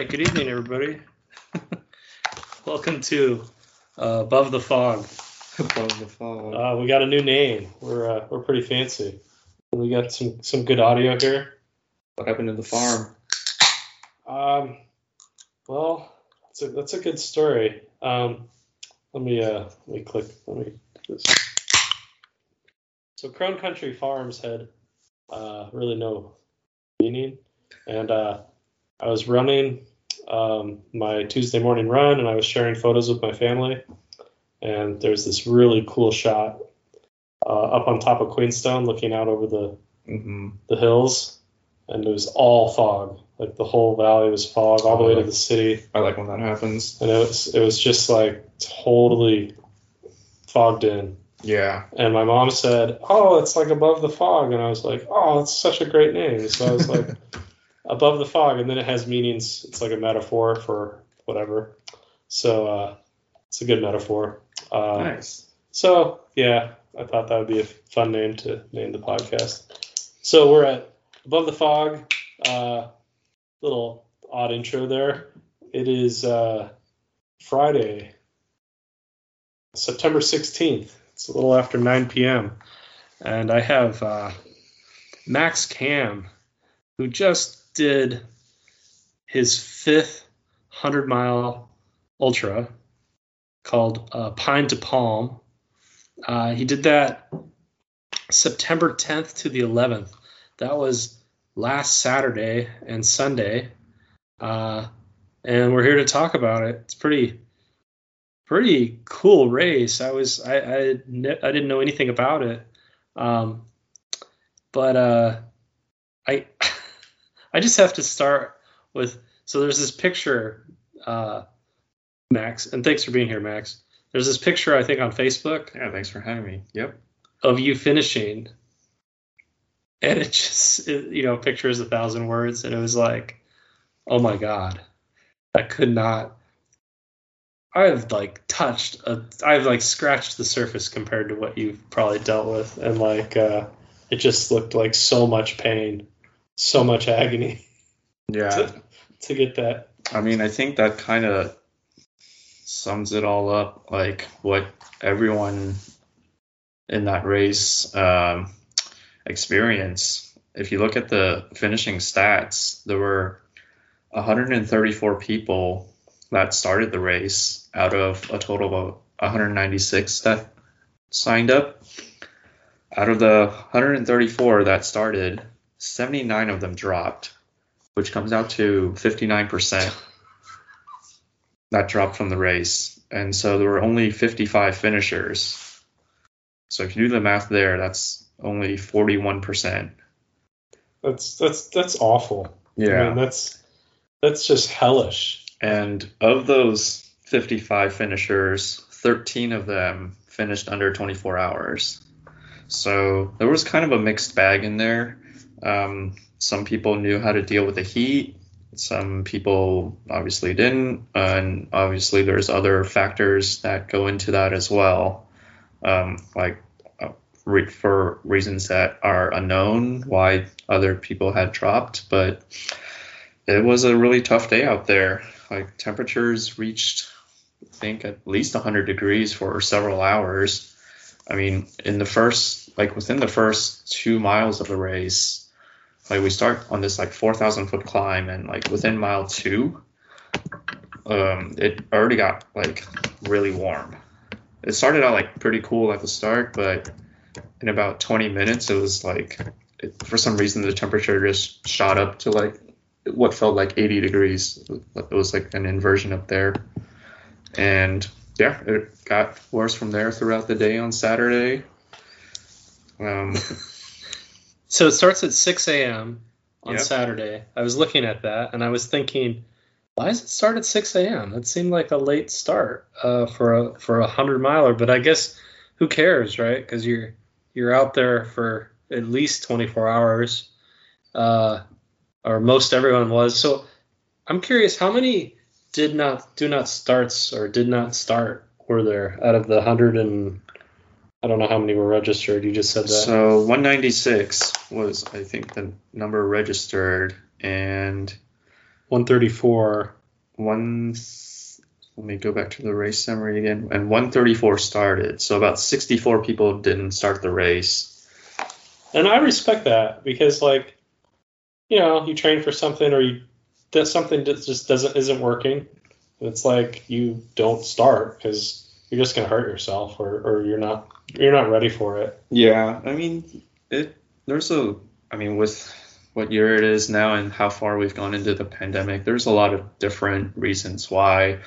right, good evening, everybody. Welcome to Above the Fog. Above the Fog. We got a new name. We're pretty fancy. We got some good audio here. What happened to the farm? Well, that's a good story. So Crown Country Farms had really no meaning, and I was running my Tuesday morning run, and I was sharing photos with my family, and there's this really cool shot up on top of Queenstone looking out over the hills, and it was all fog. Like the whole valley was fog all the way to the city. I like when that happens. And it was just like totally fogged in. Yeah. And my mom said, "Oh, it's like Above the Fog." And I was like, "Oh, it's such a great name." So I was like, Above the Fog. And then it has meanings. It's like a metaphor for whatever. So it's a good metaphor. Nice. So, yeah, I thought that would be a fun name to name the podcast. So we're at Above the Fog. Little odd intro there. It is Friday, September 16th. It's a little after 9 p.m. And I have Max Kam, who just did his fifth 100-mile ultra called Pine to Palm. He did that September 10th to the 11th. That was last Saturday and Sunday, and we're here to talk about it. It's pretty cool race. I didn't know anything about it, but I just have to start with. So there's this picture, Max, and thanks for being here, Max. There's this picture I think on Facebook. Yeah, thanks for having me. Yep, of you finishing. And it just, pictures 1,000 words. And it was like, oh my God, I've scratched the surface compared to what you've probably dealt with. And it just looked like so much pain, so much agony. Yeah. to get that. I mean, I think that kind of sums it all up, like what everyone in that race, experience. If you look at the finishing stats, there were 134 people that started the race out of a total of 196 that signed up. Out of the 134 that started, 79 of them dropped, which comes out to 59% that dropped from the race. And so there were only 55 finishers. So if you do the math there, that's only 41%. That's awful. Yeah, I mean, that's just hellish. And of those 55 finishers, 13 of them finished under 24 hours. So there was kind of a mixed bag in there. Some people knew how to deal with the heat. Some people obviously didn't, and obviously there's other factors that go into that as well, for reasons that are unknown why other people had dropped. But it was a really tough day out there. Like, temperatures reached, I think, at least 100 degrees for several hours. I mean, within the first 2 miles of the race, like, we start on this 4,000-foot climb, and within mile 2, it already got really warm. It started out pretty cool at the start, but in about 20 minutes, it was for some reason, the temperature just shot up to what felt like 80 degrees. It was an inversion up there. And yeah, it got worse from there throughout the day on Saturday. So it starts at 6 a.m. on Saturday. I was looking at that, and I was thinking, why does it start at 6 a.m.? That seemed like a late start for a 100-miler, but I guess who cares, right? Because you're out there for at least 24 hours, or most everyone was. So I'm curious, how many did not start were there out of the 100? And I don't know how many were registered. You just said that. So 196 was, I think, the number registered, and 134. Let me go back to the race summary again. And 134 started. So about 64 people didn't start the race. And I respect that because, like, you know, you train for something or you that something just isn't working. It's like you don't start because you're just going to hurt yourself or you're not ready for it. Yeah. I mean, with what year it is now and how far we've gone into the pandemic, there's a lot of different reasons why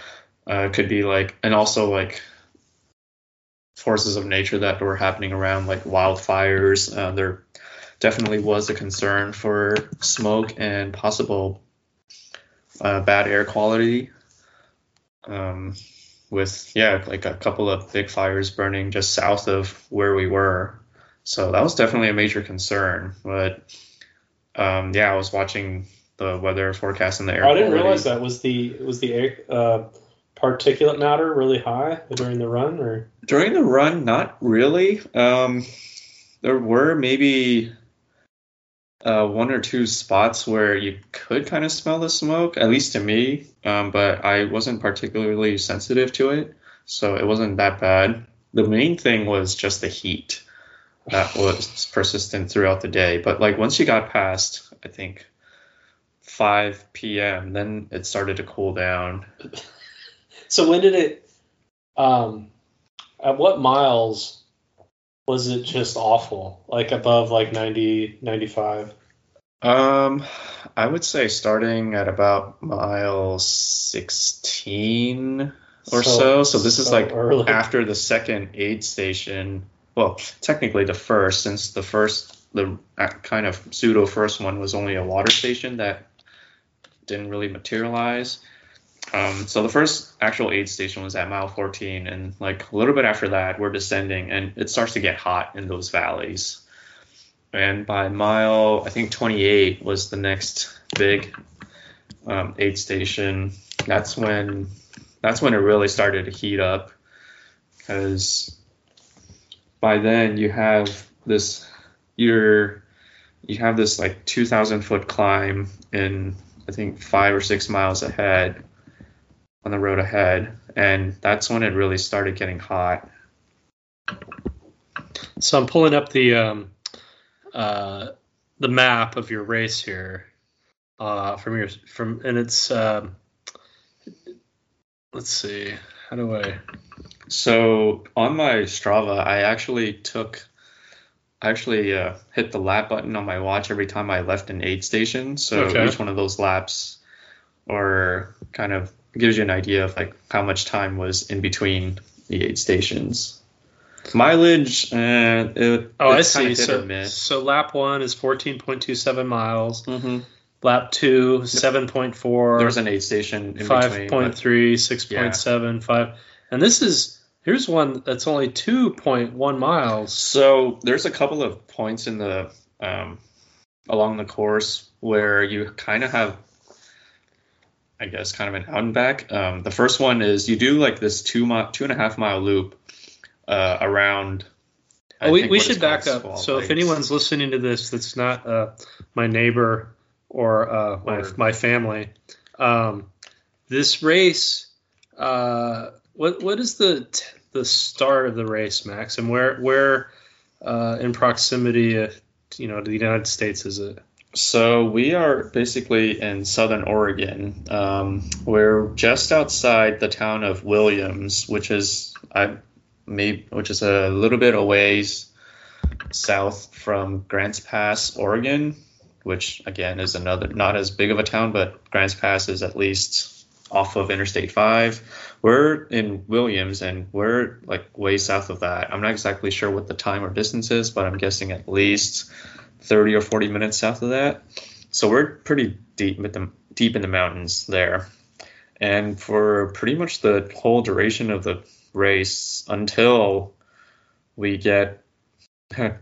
it could be like, and also like forces of nature that were happening around, like wildfires. There definitely was a concern for smoke and possible bad air quality with, yeah, like a couple of big fires burning just south of where we were. So that was definitely a major concern. But I was watching the weather forecast and the air quality. I didn't realize that was the air particulate matter really high during the run, or during the run, not really. There were maybe one or two spots where you could kind of smell the smoke, at least to me, but I wasn't particularly sensitive to it, so it wasn't that bad. The main thing was just the heat that was persistent throughout the day. But like once you got past, I think, 5 p.m., then it started to cool down. So when did it at what miles was it just awful? Like above like 90, 95? I would say starting at about mile 16 or so. So this is like early. After the second aid station. Well, technically the first, since the kind of pseudo first one was only a water station that didn't really materialize. So the first actual aid station was at mile 14, and like a little bit after that, we're descending, and it starts to get hot in those valleys. And by mile, I think 28 was the next big aid station. That's when it really started to heat up, because by then you have this like 2,000-foot climb in, I think, 5 or 6 miles ahead on the road ahead. And that's when it really started getting hot. So I'm pulling up the map of your race here and it's, let's see, how do I? So on my Strava, I actually hit the lap button on my watch every time I left an aid station. So Each one of those laps or kind of gives you an idea of like how much time was in between the aid stations. Mileage. I see. So lap one is 14.27 miles. Mm-hmm. Lap two, 7.4. There's an aid station in 5. Between. 5.3, 6.7, yeah. 5. And here's one that's only 2.1 miles. So there's a couple of points in the along the course where you kind of have, I guess, kind of an out and back. The first one is you do like this 2.5 mile loop around. We should back up. So if anyone's listening to this that's not my neighbor or my family, this race. What is the start of the race, Max, and where in proximity, to the United States is it? So we are basically in southern Oregon. We're just outside the town of Williams, which is a little bit a ways south from Grants Pass, Oregon, which again is another not as big of a town, but Grants Pass is at least off of Interstate 5. We're in Williams, and we're like way south of that. I'm not exactly sure what the time or distance is, but I'm guessing at least 30 or 40 minutes south of that. So we're pretty deep in the mountains there. And for pretty much the whole duration of the race, until we get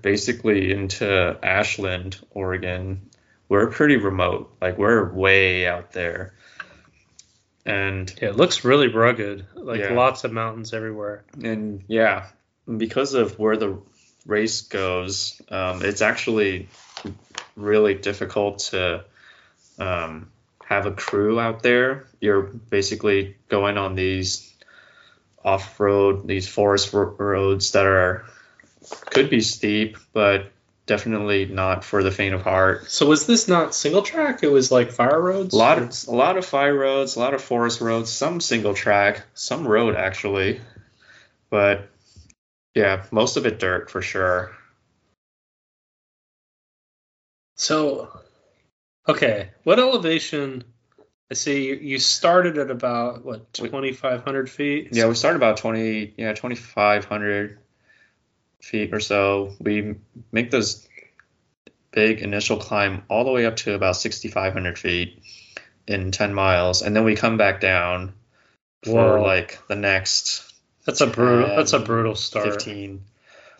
basically into Ashland, Oregon, we're pretty remote. Like, we're way out there. And yeah, it looks really rugged, like lots of mountains everywhere. And yeah, because of where the race goes, it's actually really difficult to have a crew out there, you're basically going on these off-road, these forest roads that are, could be steep, but definitely not for the faint of heart. So was this not single track? It was like fire roads? A lot of fire roads, a lot of forest roads, some single track, some road actually. But yeah, most of it dirt for sure. So, okay, what elevation? I see you started at about, what, 2,500 feet? Yeah, we started about 2,500 feet or so. We make this big initial climb all the way up to about 6,500 feet in 10 miles, and then we come back down for like the next. That's a brutal start. 15.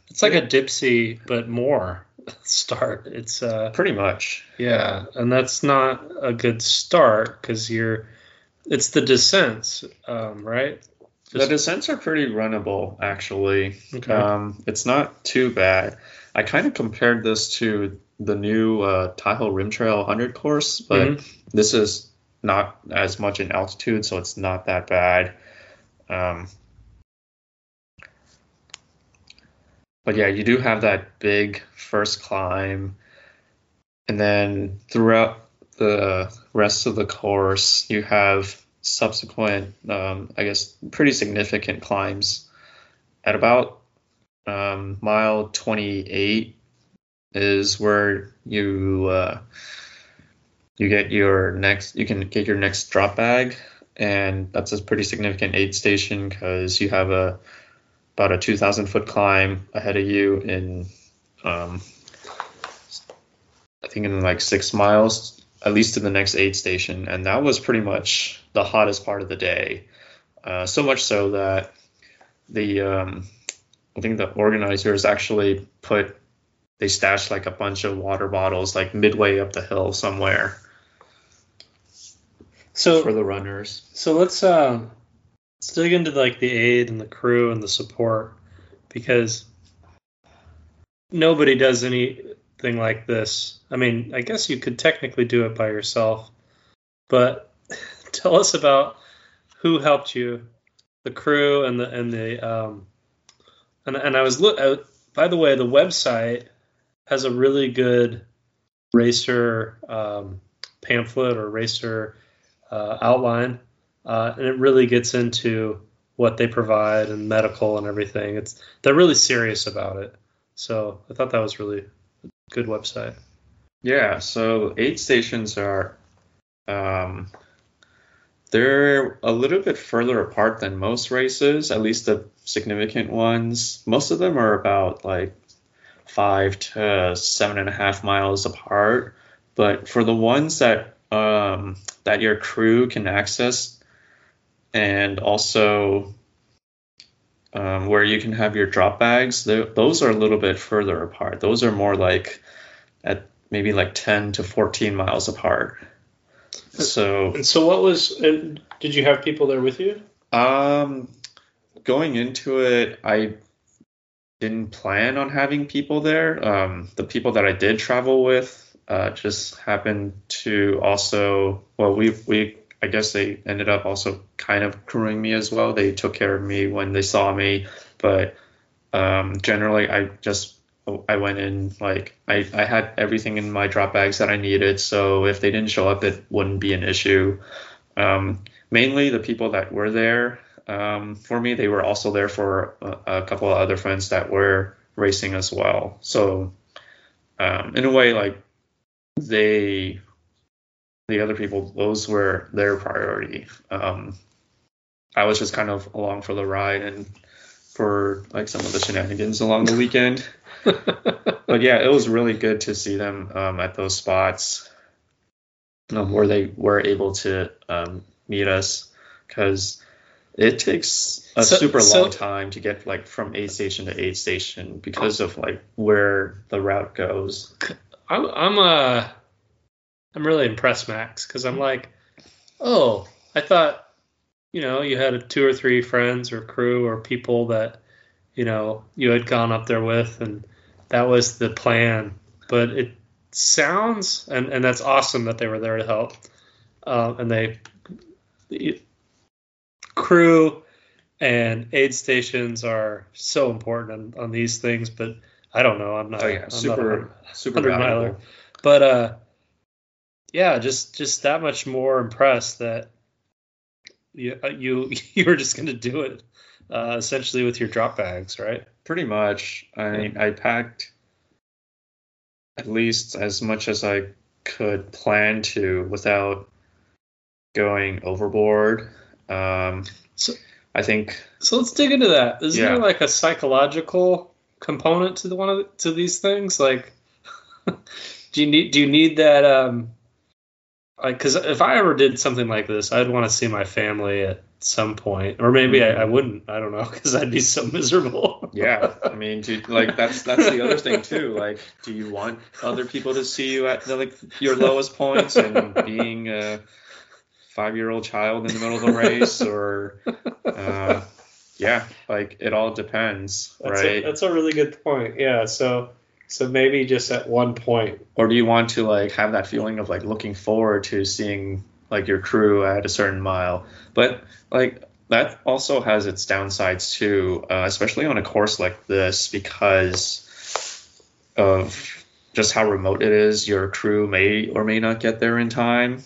It's like a Dipsy, but more. Start. It's pretty much, yeah, and that's not a good start because it's the descents, right? The descents are pretty runnable, actually. Okay. It's not too bad. I kind of compared this to the new Tahoe Rim Trail 100 course, but this is not as much in altitude, so it's not that bad. But yeah, you do have that big first climb. And then throughout the rest of the course, you have subsequent, pretty significant climbs. At about mile 28 is where you can get your next drop bag. And that's a pretty significant aid station because you have about a 2,000-foot climb ahead of you in, I think in like 6 miles, at least to the next aid station. And that was pretty much the hottest part of the day. So much so that I think the organizers actually stashed like a bunch of water bottles like midway up the hill somewhere. So for the runners. So let's dig into like the aid and the crew and the support, because nobody does anything like this. I mean, I guess you could technically do it by yourself, but tell us about who helped you, the crew and I was by the way, the website has a really good racer pamphlet or racer outline. And it really gets into what they provide and medical and everything. They're really serious about it. So I thought that was really a good website. Yeah, so aid stations are, they're a little bit further apart than most races, at least the significant ones. Most of them are about like 5 to 7.5 miles apart. But for the ones that your crew can access, and also where you can have your drop bags, those are a little bit further apart. Those are more like at maybe like 10 to 14 miles apart. So what was, did you have people there with you? Going into it, I didn't plan on having people there. The people that I did travel with just happened to also, I guess they ended up also kind of crewing me as well. They took care of me when they saw me, but generally I went in like I had everything in my drop bags that I needed. So if they didn't show up, it wouldn't be an issue. Mainly the people that were there for me, they were also there for a couple of other friends that were racing as well. So in a way, like the other people, those were their priority. I was just kind of along for the ride and for like some of the shenanigans along the weekend. But yeah, it was really good to see them at those spots where they were able to meet us, because it takes a long time to get like from aid station to aid station because of like where the route goes. I'm really impressed, Max, because I'm like, oh, I thought, you had 2 or 3 friends or crew or people that, you had gone up there with, and that was the plan. But it sounds, and that's awesome that they were there to help. and the crew and aid stations are so important on these things. But I don't know. I'm not super 100 miler, but yeah, just that much more impressed that you were just going to do it essentially with your drop bags, right? Pretty much. I packed at least as much as I could plan to without going overboard. So let's dig into that. Is there like a psychological component to to these things? Like, do you need that? Like, because if I ever did something like this, I'd want to see my family at some point, or maybe I wouldn't. I don't know, because I'd be so miserable. Yeah, I mean, dude, like that's the other thing too. Like, do you want other people to see you at like your lowest points and being a 5-year-old child in the middle of a race, or like it all depends, right? That's a really good point. Yeah, So maybe just at one point. Or do you want to like have that feeling of like looking forward to seeing like your crew at a certain mile? But like that also has its downsides too, especially on a course like this, because of just how remote it is. Your crew may or may not get there in time,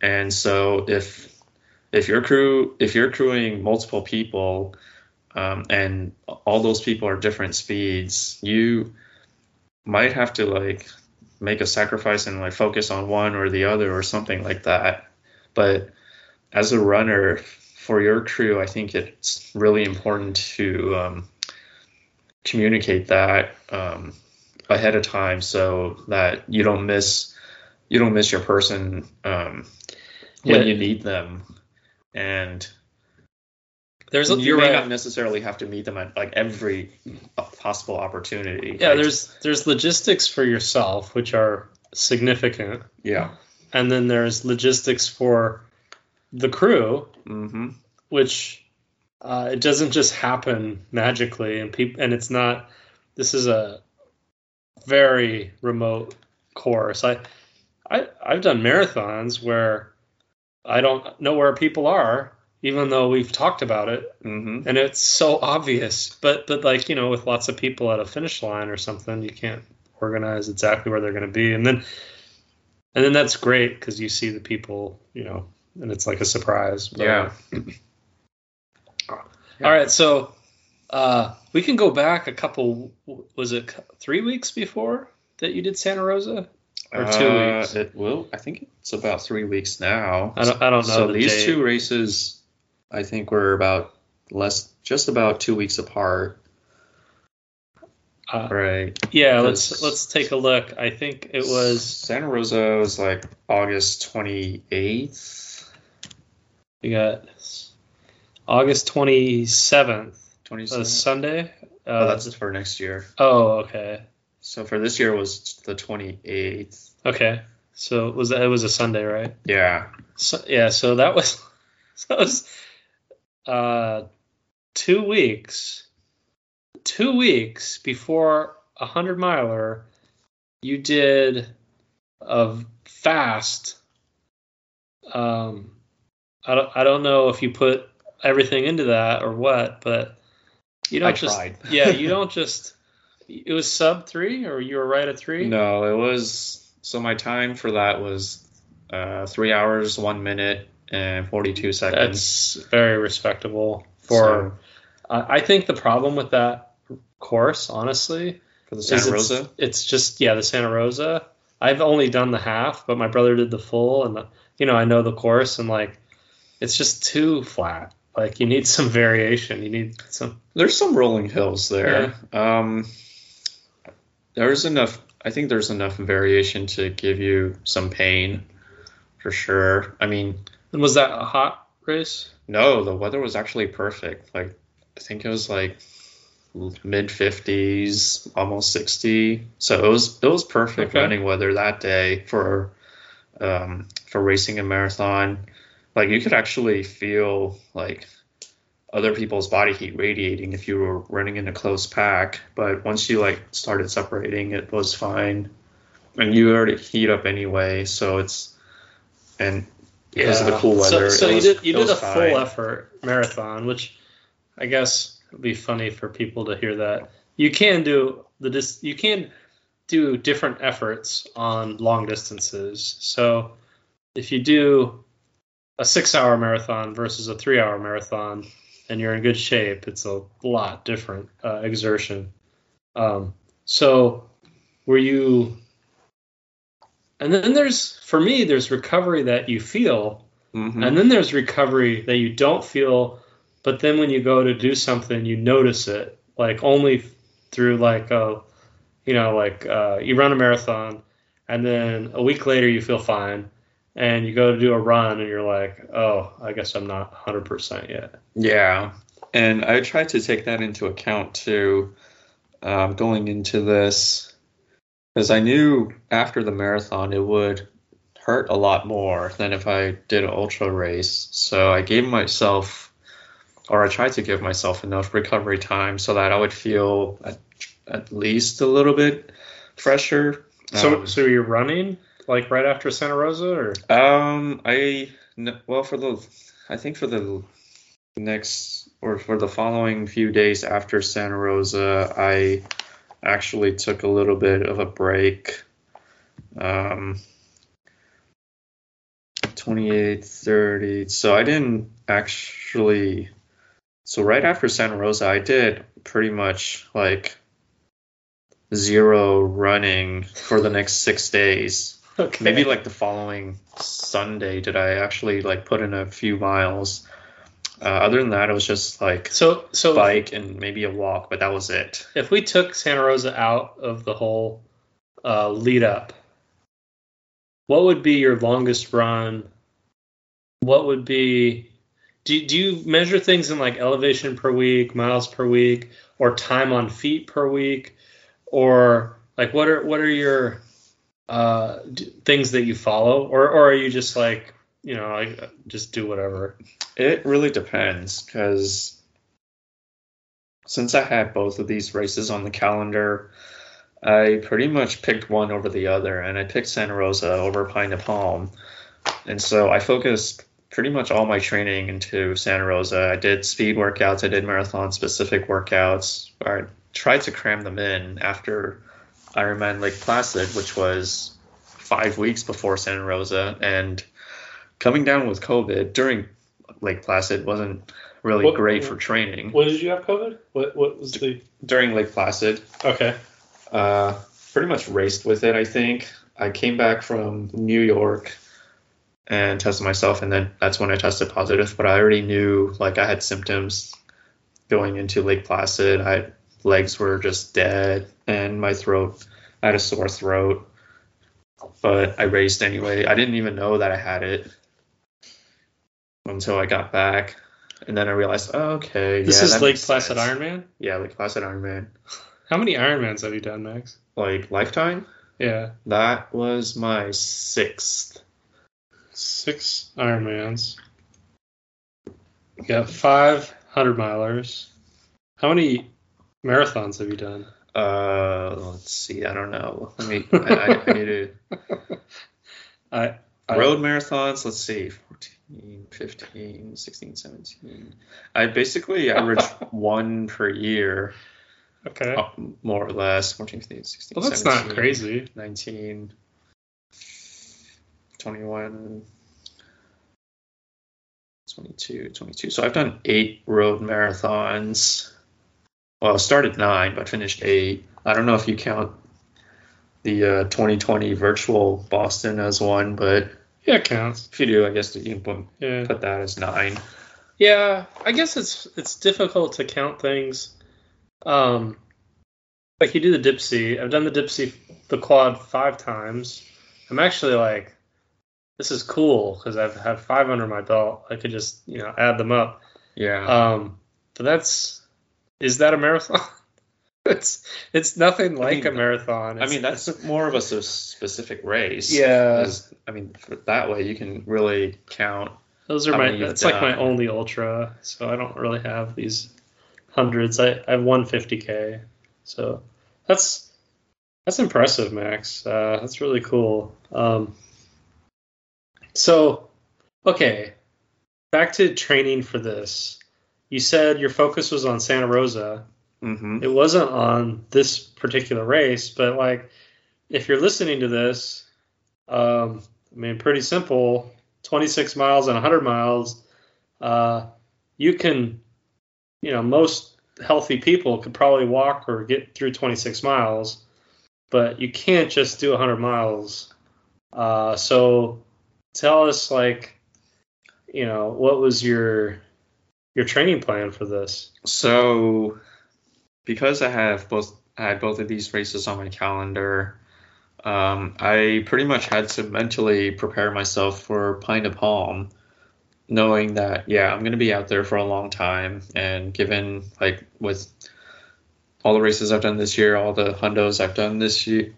and so if you're crewing multiple people, and all those people are different speeds, you might have to like make a sacrifice and like focus on one or the other or something like that. But as a runner for your crew, I think it's really important to communicate that ahead of time so that you don't miss your person when you need them. And you may not necessarily have to meet them at like every possible opportunity. Yeah, right? There's logistics for yourself, which are significant. Yeah, and then there's logistics for the crew, which it doesn't just happen magically, and it's not. This is a very remote course. I've done marathons where I don't know where people are, even though we've talked about it, and it's so obvious, but like, you know, with lots of people at a finish line or something, you can't organize exactly where they're going to be. And then that's great, 'cause you see the people, you know, and it's like a surprise. But, all right. So, we can go back a couple, was it 3 weeks before that you did Santa Rosa? Or 2 weeks? I think it's about 3 weeks now. I don't know. So these two races, I think, we're just about 2 weeks apart. Right. Yeah, let's take a look. I think it was Santa Rosa was like August 28th. We got August 27th. 27th. Sunday. That's for next year. Oh, okay. So for this year was the 28th. Okay. So it was a Sunday, right? Yeah. So that was 2 weeks before 100 miler, you did a fast. I don't know if you put everything into that or what, but it was sub 3, or you were right at 3? No, it was, so my time for that was 3 hours, 1 minute, and 42 seconds. That's very respectable for. So, I think the problem with that course, honestly, for the Santa Rosa, it's just the Santa Rosa. I've only done the half, but my brother did the full, and I know the course, and like it's just too flat. Like you need some variation. You need some. There's some rolling hills there. Yeah. There's enough. I think there's enough variation to give you some pain, for sure. I mean, and was that a hot race? No, the weather was actually perfect. Like, I think it was like mid 50s, almost 60. So it was perfect running weather that day for racing a marathon. Like, you could actually feel like other people's body heat radiating if you were running in a close pack. But once you like started separating, it was fine, and you already heat up anyway. So it's and because of the cool weather. So you did a full effort marathon, which I guess would be funny for people to hear that. You can do different efforts on long distances. So if you do a 6-hour marathon versus a 3-hour marathon and you're in good shape, it's a lot different exertion. So were you, and then there's recovery that you feel, mm-hmm. and then there's recovery that you don't feel, but then when you go to do something, you notice it, like only through you run a marathon and then a week later you feel fine and you go to do a run and you're like, oh, I guess I'm not 100% yet. Yeah. And I tried to take that into account too, going into this, because I knew after the marathon it would hurt a lot more than if I did an ultra race. So I gave myself, or I tried to give myself enough recovery time so that I would feel at least a little bit fresher. So you're running like right after Santa Rosa, or? For the following few days after Santa Rosa, I actually took a little bit of a break. 28, 30. So I didn't actually. So right after Santa Rosa, I did pretty much like 0 running for the next 6 days. Okay. Maybe like the following Sunday did I actually like put in a few miles. Other than that, it was just like so bike and maybe a walk, but that was it. If we took Santa Rosa out of the whole lead up, what would be your longest run? What would be, do you measure things in like elevation per week, miles per week, or time on feet per week? Or like, what are your things that you follow, or are you just like, you know, I just do whatever? It really depends, because since I had both of these races on the calendar, I pretty much picked one over the other, and I picked Santa Rosa over Pine to Palm, and so I focused pretty much all my training into Santa Rosa. I did speed workouts, I did marathon specific workouts. I tried to cram them in after Ironman Lake Placid, which was 5 weeks before Santa Rosa, and coming down with COVID during Lake Placid wasn't really great for training. When did you have COVID? What was the... During Lake Placid. Okay. Pretty much raced with it, I think. I came back from New York and tested myself, and then that's when I tested positive, but I already knew, like, I had symptoms going into Lake Placid. I... legs were just dead, and my throat, I had a sore throat, but I raced anyway. I didn't even know that I had it until I got back, and then I realized, this is Lake Placid Ironman? Yeah, Lake Placid Ironman. How many Ironmans have you done, Max? Like, lifetime? Yeah. That was my 6th. 6 Ironmans. You got 500 milers. How many marathons have you done? Let's see. I don't know. Let me. I need to. Road marathons. Let's see. 14, 15, 16, 17. I basically average one per year. Okay. More or less. 14, 15, 16, 17. Well, that's 17, not crazy. 19, 21, 22, 22. So I've done 8 road marathons. Well, I started 9, but finished 8. I don't know if you count the 2020 virtual Boston as one, but yeah, it counts. If you do, I guess you can put that as 9. Yeah, I guess it's difficult to count things. Like you do the Dipsy. I've done the Dipsy, the quad 5 times. I'm actually like, this is cool because I've had 5 under my belt. I could just add them up. Yeah. But that's. Is that a marathon? It's nothing like a marathon. That's more of a specific race. Yeah. That way you can really count. Those are that's like my only ultra. So I don't really have these hundreds. I have 150K. So that's impressive, Max. That's really cool. So, okay, back to training for this. You said your focus was on Santa Rosa. Mm-hmm. It wasn't on this particular race, but, like, if you're listening to this, I mean, pretty simple, 26 miles and 100 miles, you can, you know, most healthy people could probably walk or get through 26 miles, but you can't just do 100 miles. So tell us, like, you know, what was your training plan for this? So because I had both of these races on my calendar, I pretty much had to mentally prepare myself for Pine to Palm, knowing that, yeah, I'm going to be out there for a long time. And given, like, with all the races I've done this year, all the hundos I've done this year,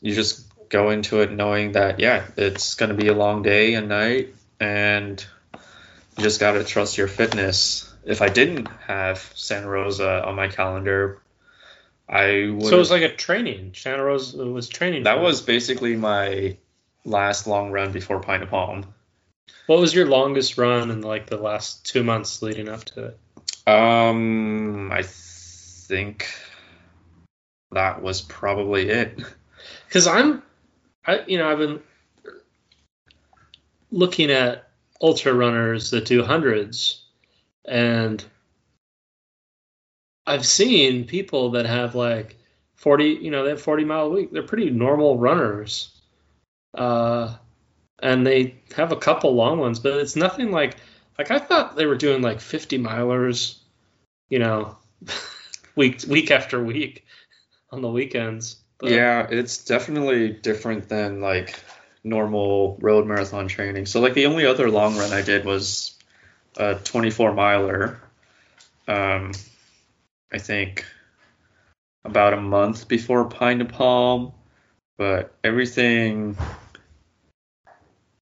you just go into it knowing that, yeah, it's going to be a long day and night, and you just got to trust your fitness. If I didn't have Santa Rosa on my calendar, I would. So it was like a training. Santa Rosa was training. That was basically my last long run before Pine to Palm. What was your longest run in, like, the last 2 months leading up to it? I think that was probably it. Because I've been looking at ultra runners that do hundreds, and I've seen people that have, like, 40, you know, they have 40 mile a week. They're pretty normal runners, and they have a couple long ones, but it's nothing like I thought they were doing, like, 50 milers, you know, week after week on the weekends. But yeah, it's definitely different than, like, normal road marathon training. So, like, the only other long run I did was a 24 miler, I think about a month before Pine to Palm, but everything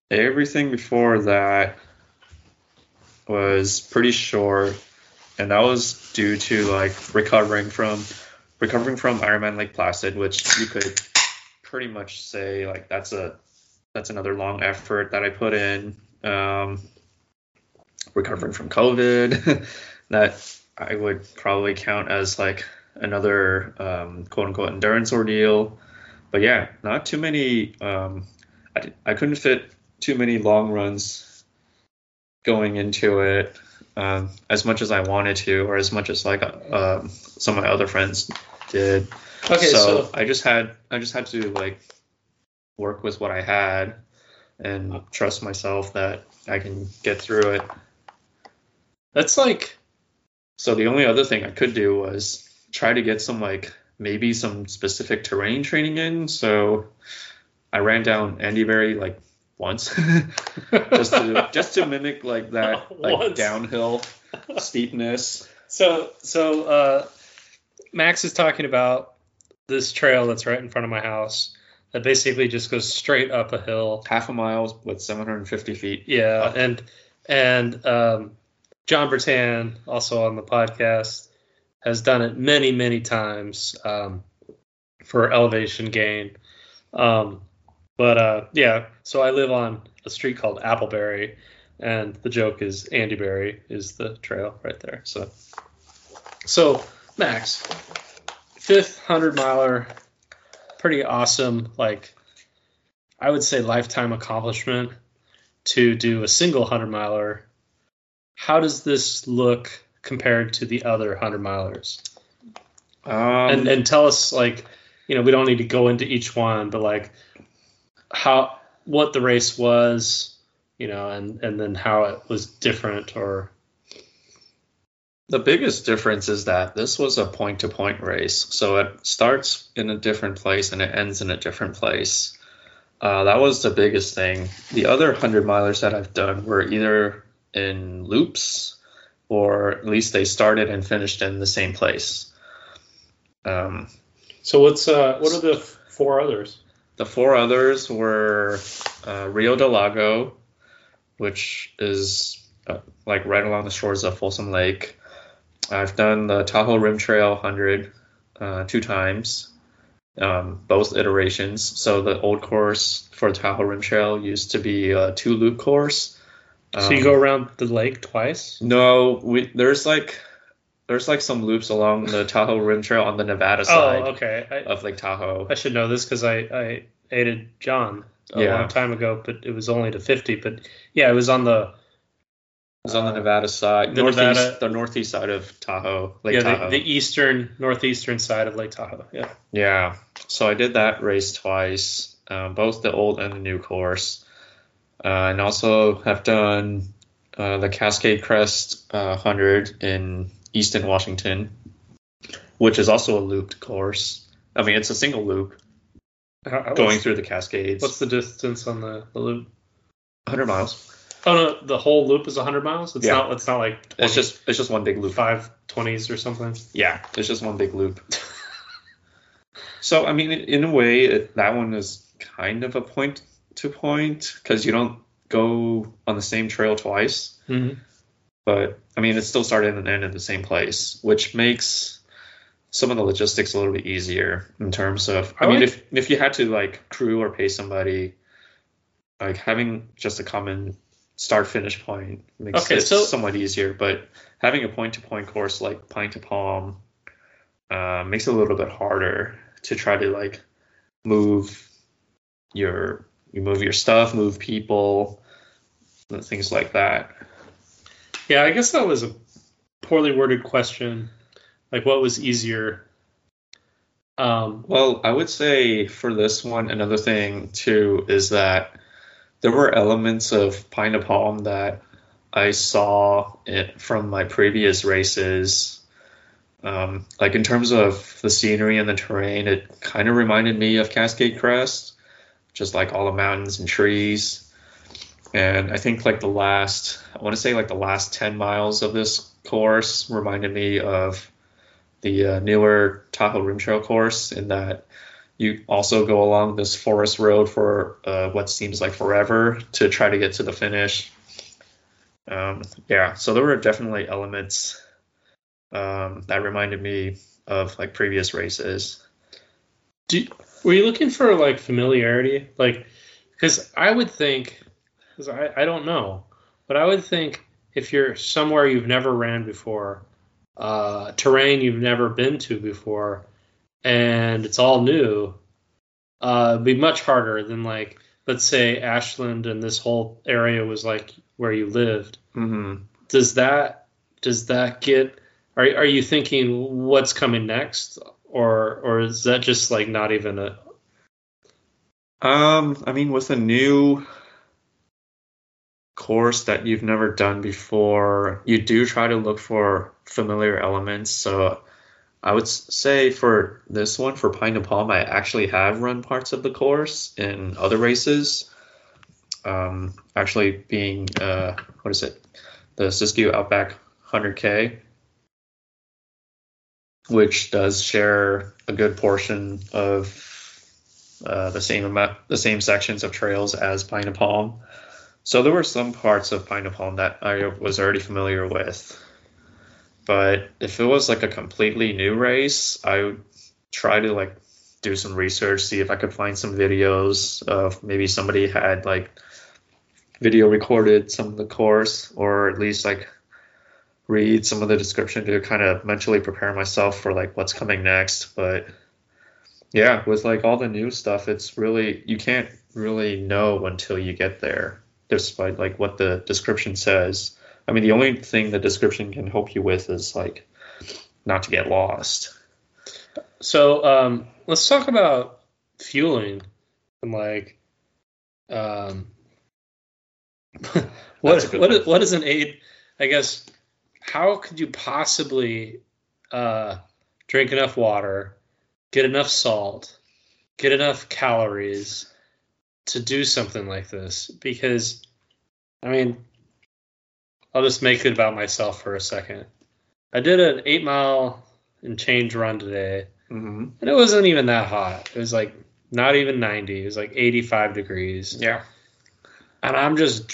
before that was pretty short, and that was due to, like, recovering from Ironman Lake Placid, which you could pretty much say, like, that's another long effort that I put in. Recovering from COVID, that I would probably count as, like, another quote unquote endurance ordeal. But yeah, not too many. I couldn't fit too many long runs going into it. As much as I wanted to, or as much as, like, some of my other friends did. Okay, so I just had to, like, work with what I had and trust myself that I can get through it. That's, like, so the only other thing I could do was try to get some, like, maybe some specific terrain training in. So I ran down Andyberry, like, once just to mimic, like, that, like, downhill steepness. So Max is talking about this trail that's right in front of my house that basically just goes straight up a hill, half a mile with 750 feet. Yeah, up. and John Bertan, also on the podcast, has done it many, many times for elevation gain. But yeah, so I live on a street called Appleberry, and the joke is Andyberry is the trail right there. So Max, 500 miler, pretty awesome. Like, I would say lifetime accomplishment to do a single 100 miler. How does this look compared to the other 100 milers? And tell us, like, you know, we don't need to go into each one, but, like, what the race was, you know, and then how it was different. Or the biggest difference is that this was a point-to-point race, so it starts in a different place and it ends in a different place. That was the biggest thing. The other 100 milers that I've done were either in loops, or at least they started and finished in the same place. So what are the four others? The four others were Rio Del Lago, which is like right along the shores of Folsom Lake. I've done the Tahoe Rim Trail 100 2 times. both iterations. So the old course for Tahoe Rim Trail used to be a 2-loop course. So you go around the lake twice? No, there's some loops along the Tahoe Rim Trail on the Nevada side of Lake Tahoe. I should know this because I aided John a long time ago, but it was only to 50. But yeah, it was on the... It was on the Nevada side, the northeast side of Tahoe, Lake Tahoe. The northeastern side of Lake Tahoe, yeah. Yeah, so I did that race twice, both the old and the new course, and also have done the Cascade Crest 100 in Easton, Washington, which is also a looped course. I mean, it's a single loop going through the Cascades. What's the distance on the loop? 100 miles. Oh, no, the whole loop is 100 miles? It's not like... It's just one big loop. 520s or something? Yeah, it's just one big loop. So, I mean, in a way, that one is kind of a point-to-point, because you don't go on the same trail twice. Mm-hmm. But, I mean, it still started and ended in the same place, which makes some of the logistics a little bit easier in terms of... if you had to, like, crew or pay somebody, like, having just a common... start finish point makes it somewhat easier, but having a point to point course like Pine to Palm makes it a little bit harder to try to like move your stuff, move people, things like that. Yeah, I guess that was a poorly worded question. Like, what was easier? Well, I would say for this one, another thing too is that there were elements of Pine to Palm that I saw it from my previous races. Like in terms of the scenery and the terrain, it kind of reminded me of Cascade Crest, just like all the mountains and trees. And I think like the last 10 miles of this course reminded me of the newer Tahoe Rim Trail course in that you also go along this forest road for what seems like forever to try to get to the finish. So there were definitely elements that reminded me of like previous races. Were you looking for like familiarity? Like, because I don't know, but I would think if you're somewhere you've never ran before, terrain you've never been to before, and it's all new, it'd be much harder than, like, let's say Ashland and this whole area was, like, where you lived. Mm-hmm. Does that get... Are you thinking what's coming next? Or is that just, like, not even a... I mean, with a new course that you've never done before, you do try to look for familiar elements, so... I would say for this one, for Pine to Palm, I actually have run parts of the course in other races. Actually being, the Siskiyou Outback 100K, which does share a good portion of the same sections of trails as Pine to Palm. So there were some parts of Pine to Palm that I was already familiar with. But if it was like a completely new race, I would try to like do some research, see if I could find some videos of maybe somebody had like video recorded some of the course, or at least like read some of the description to kind of mentally prepare myself for like what's coming next. But yeah, with like all the new stuff, it's really, you can't really know until you get there, despite like what the description says. I mean, the only thing the description can help you with is, like, not to get lost. So let's talk about fueling and, like, what is an aid? I guess, how could you possibly drink enough water, get enough salt, get enough calories to do something like this? Because, I mean... I'll just make it about myself for a second. I did an 8 mile and change run today, mm-hmm. and it wasn't even that hot. It was like not even 90. It was like 85 degrees. Yeah, and I'm just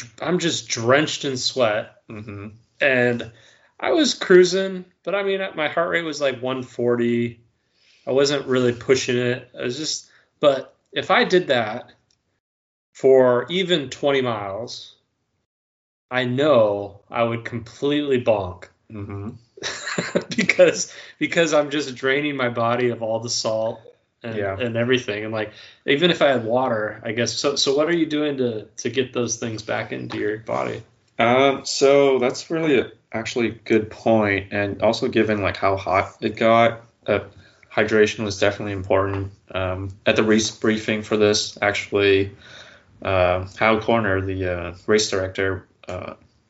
drenched in sweat, mm-hmm. and I was cruising, but I mean my heart rate was like 140. I wasn't really pushing it. I was just, but if I did that for even 20 miles, I know I would completely bonk. Mm-hmm. because I'm just draining my body of all the salt and everything. And like, even if I had water, I guess. So what are you doing to get those things back into your body? So that's really actually a good point. And also given like how hot it got, hydration was definitely important. At the race briefing for this, actually, Hal Corner, the race director,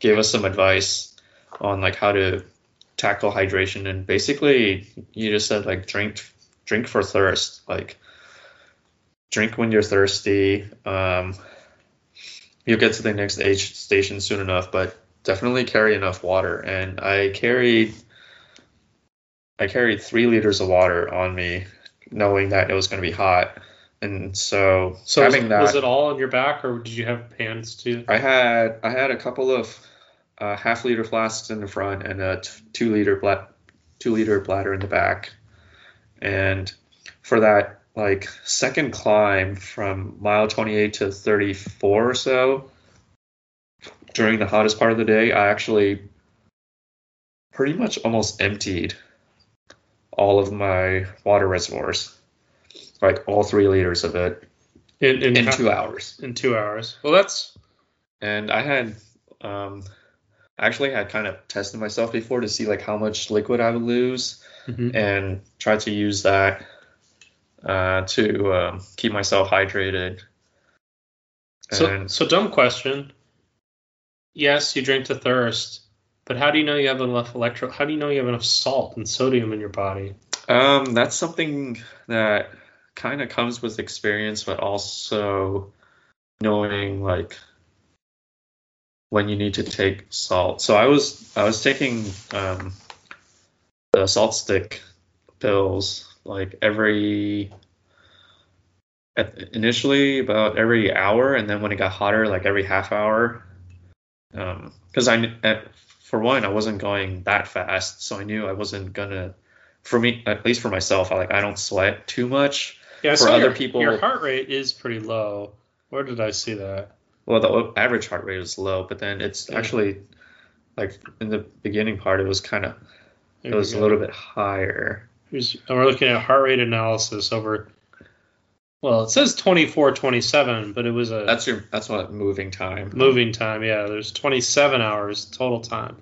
gave us some advice on like how to tackle hydration. And basically, you just said like drink for thirst. Like drink when you're thirsty. You'll get to the next aid station soon enough, but definitely carry enough water. And I carried 3 liters of water on me, knowing that it was going to be hot. And so having that, was it all on your back, or did you have pants too? I had a couple of half-liter flasks in the front and a 2-liter bladder in the back. And for that, like, second climb from mile 28 to 34 or so, during the hottest part of the day, I actually pretty much almost emptied all of my water reservoirs. Like all 3 liters of it in 2 hours. In 2 hours. Well, and I had actually had kind of tested myself before to see like how much liquid I would lose, mm-hmm. and tried to use that to keep myself hydrated. And so dumb question. Yes, you drink to thirst, but how do you know you have enough how do you know you have enough salt and sodium in your body? That's something that kind of comes with experience, but also knowing like when you need to take salt. So I was taking the salt stick pills like initially about every hour, and then when it got hotter, like every half hour. Because for one, I wasn't going that fast, so I knew I wasn't gonna. For me, at least for myself, I don't sweat too much. Yeah, for other people, your heart rate is pretty low. Where did I see that? Well, the average heart rate is low, but then it's actually like in the beginning part, it was kind of a little bit higher. We're looking at heart rate analysis over. Well, it says 24:27, but it was a. That's what moving time. Moving time, yeah. There's 27 hours total time,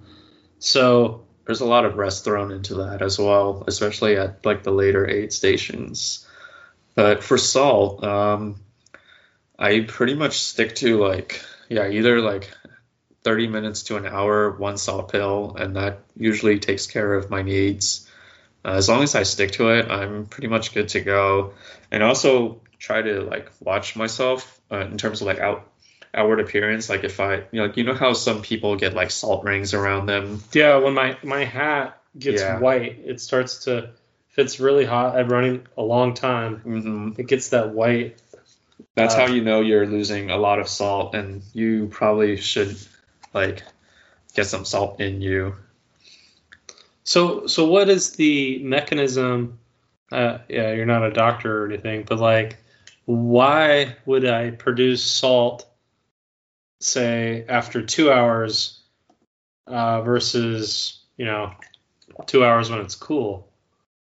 so. There's a lot of rest thrown into that as well, especially at like the later aid stations. But for salt, I pretty much stick to like, either like 30 minutes to an hour, one salt pill, and that usually takes care of my needs. As long as I stick to it, I'm pretty much good to go. And also try to like watch myself in terms of like outward appearance, like if I, you know how some people get like salt rings around them. Yeah, when my hat gets white, it starts to. If it's really hot, I'm running a long time. Mm-hmm. It gets that white. That's how you know you're losing a lot of salt, and you probably should like get some salt in you. So what is the mechanism? You're not a doctor or anything, but like, why would I produce salt? Say after 2 hours versus 2 hours when it's cool.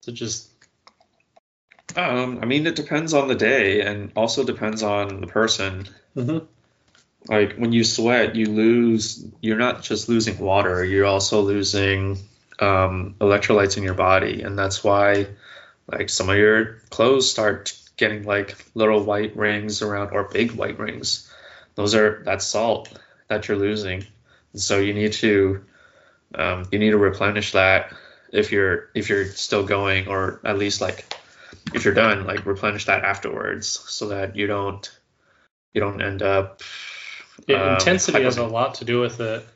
So just it depends on the day and also depends on the person. Mm-hmm. Like when you sweat, you're not just losing water, you're also losing electrolytes in your body, and that's why like some of your clothes start getting like little white rings around or big white rings. That's salt that you're losing, and so you need to replenish that if you're still going, or at least like if you're done, like replenish that afterwards so that you don't end up. Intensity has a lot to do with it,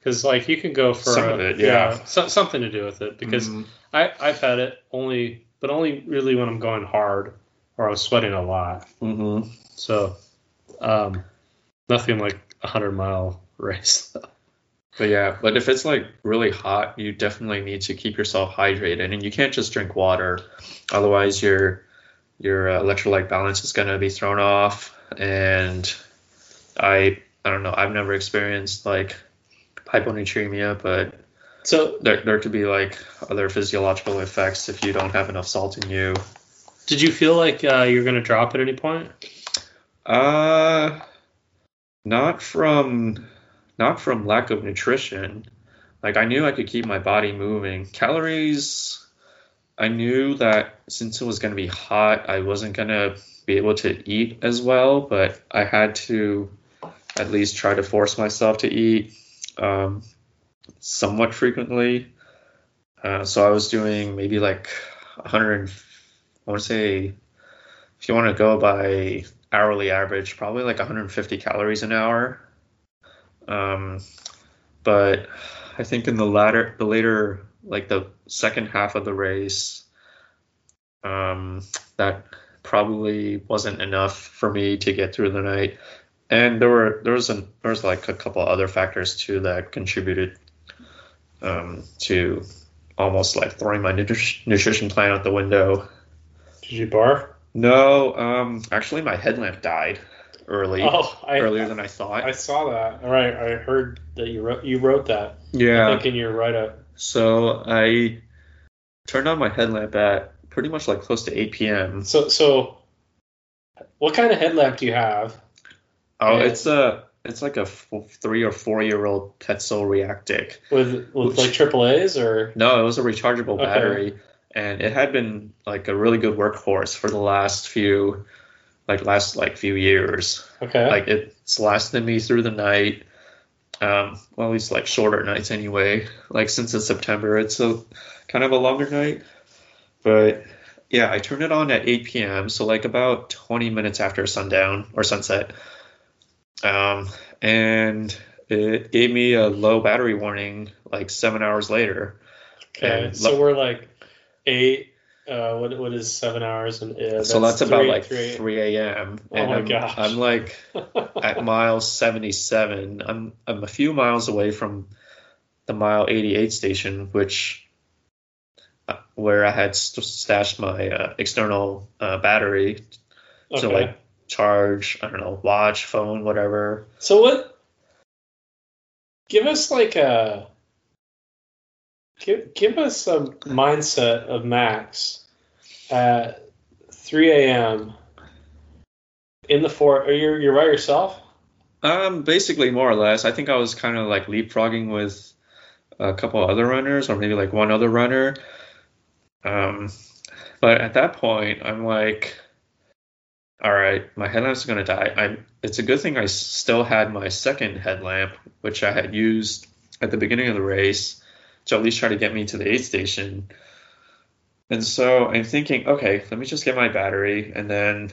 because like you can go for some of it, something to do with it. Because I've had it only really when I'm going hard or I was sweating a lot. Mm-hmm. So. Nothing like 100-mile race. But yeah, but if it's like really hot, you definitely need to keep yourself hydrated, and you can't just drink water, otherwise your electrolyte balance is going to be thrown off. And I don't know, I've never experienced like hyponatremia, but so there could be like other physiological effects if you don't have enough salt in you. Did you feel like you're going to drop at any point? Not from lack of nutrition. Like, I knew I could keep my body moving. Calories, I knew that since it was going to be hot, I wasn't going to be able to eat as well, but I had to at least try to force myself to eat somewhat frequently. So I was doing maybe like 100, I want to say, if you want to go by hourly average, probably like 150 calories an hour. But I think in the later, like the second half of the race, that probably wasn't enough for me to get through the night. And there was like a couple other factors too that contributed to almost like throwing my nutrition plan out the window. Did you barf? No, actually my headlamp died early. Oh, earlier than I thought. I saw that. All right, I heard that you wrote that. Yeah. I think in your write-up. So I turned on my headlamp at pretty much like close to 8 p.m. So what kind of headlamp do you have? Oh, and it's like a 3 or 4 year old Petzl Reactic. With like AAAs or? No, it was a rechargeable battery, and it had been like a really good workhorse for the last few years. Okay. Like it's lasted me through the night. Well, at least like shorter nights anyway. Like since it's September, it's a kind of a longer night, but. Yeah, I turned it on at 8 p.m., so like about 20 minutes after sundown or sunset. And it gave me a low battery warning like 7 hours later. Okay, and so we're like 8, what is 7 hours? And so that's about like 3 a.m. Oh my gosh. I'm like at mile 77. I'm a few miles away from the mile 88 station, where I had stashed my external battery to like charge, I don't know, watch, phone, whatever. So what? Give us a mindset of Max at 3 a.m. in the forest. Are you by yourself? Basically more or less. I think I was kind of like leapfrogging with a couple other runners, or maybe like one other runner. But at that point, I'm like, all right, my headlamp's going to die. It's a good thing I still had my second headlamp, which I had used at the beginning of the race to at least try to get me to the aid station. And so I'm thinking, okay, let me just get my battery and then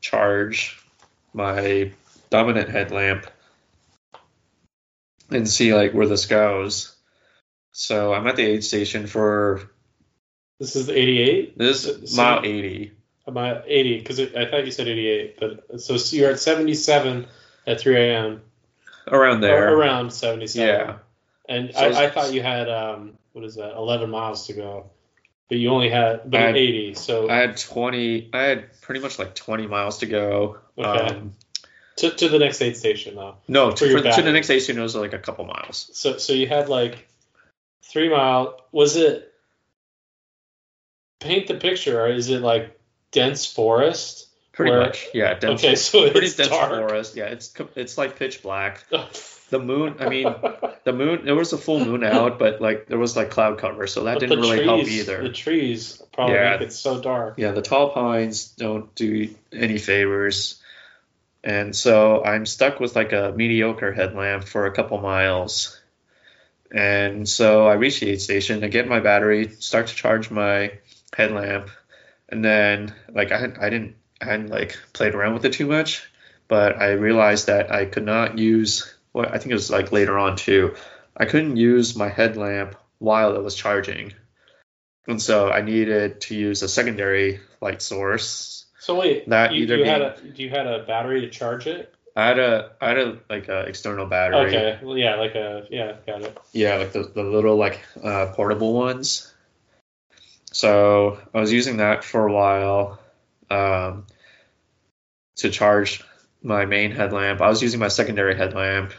charge my dominant headlamp and see like where this goes. So I'm at the aid station for... This is 88? This is mile 80. Mile 80, because I thought you said 88. But so you're at 77 at 3 a.m. Around there. Around 77. Yeah. And so I thought you had, 11 miles to go. But you only had 80. So I had pretty much like 20 miles to go. Okay. To the next aid station, though. No, to the next aid station, it was like a couple miles. So you had like 3 miles. Was it... Paint the picture. Is it like dense forest? Pretty much. Yeah. Dense, okay. So it's pretty dense dark. Forest. Yeah. It's like pitch black. The moon. I mean, the moon. There was a full moon out, but like there was like cloud cover, so that didn't really help either. The trees probably make it so dark. Yeah. The tall pines don't do any favors, and so I'm stuck with like a mediocre headlamp for a couple miles. And so I reach the aid station, I get my battery, start to charge my headlamp, and then like I hadn't like played around with it too much, but I realized that I could not use I think it was like later on too. I couldn't use my headlamp while it was charging, and so I needed to use a secondary light source. So wait, you had a battery to charge it? I had a like a external battery. Okay. Well, yeah, like a, yeah, got it. Yeah, like the little like portable ones. So I was using that for a while to charge my main headlamp. I was using my secondary headlamp,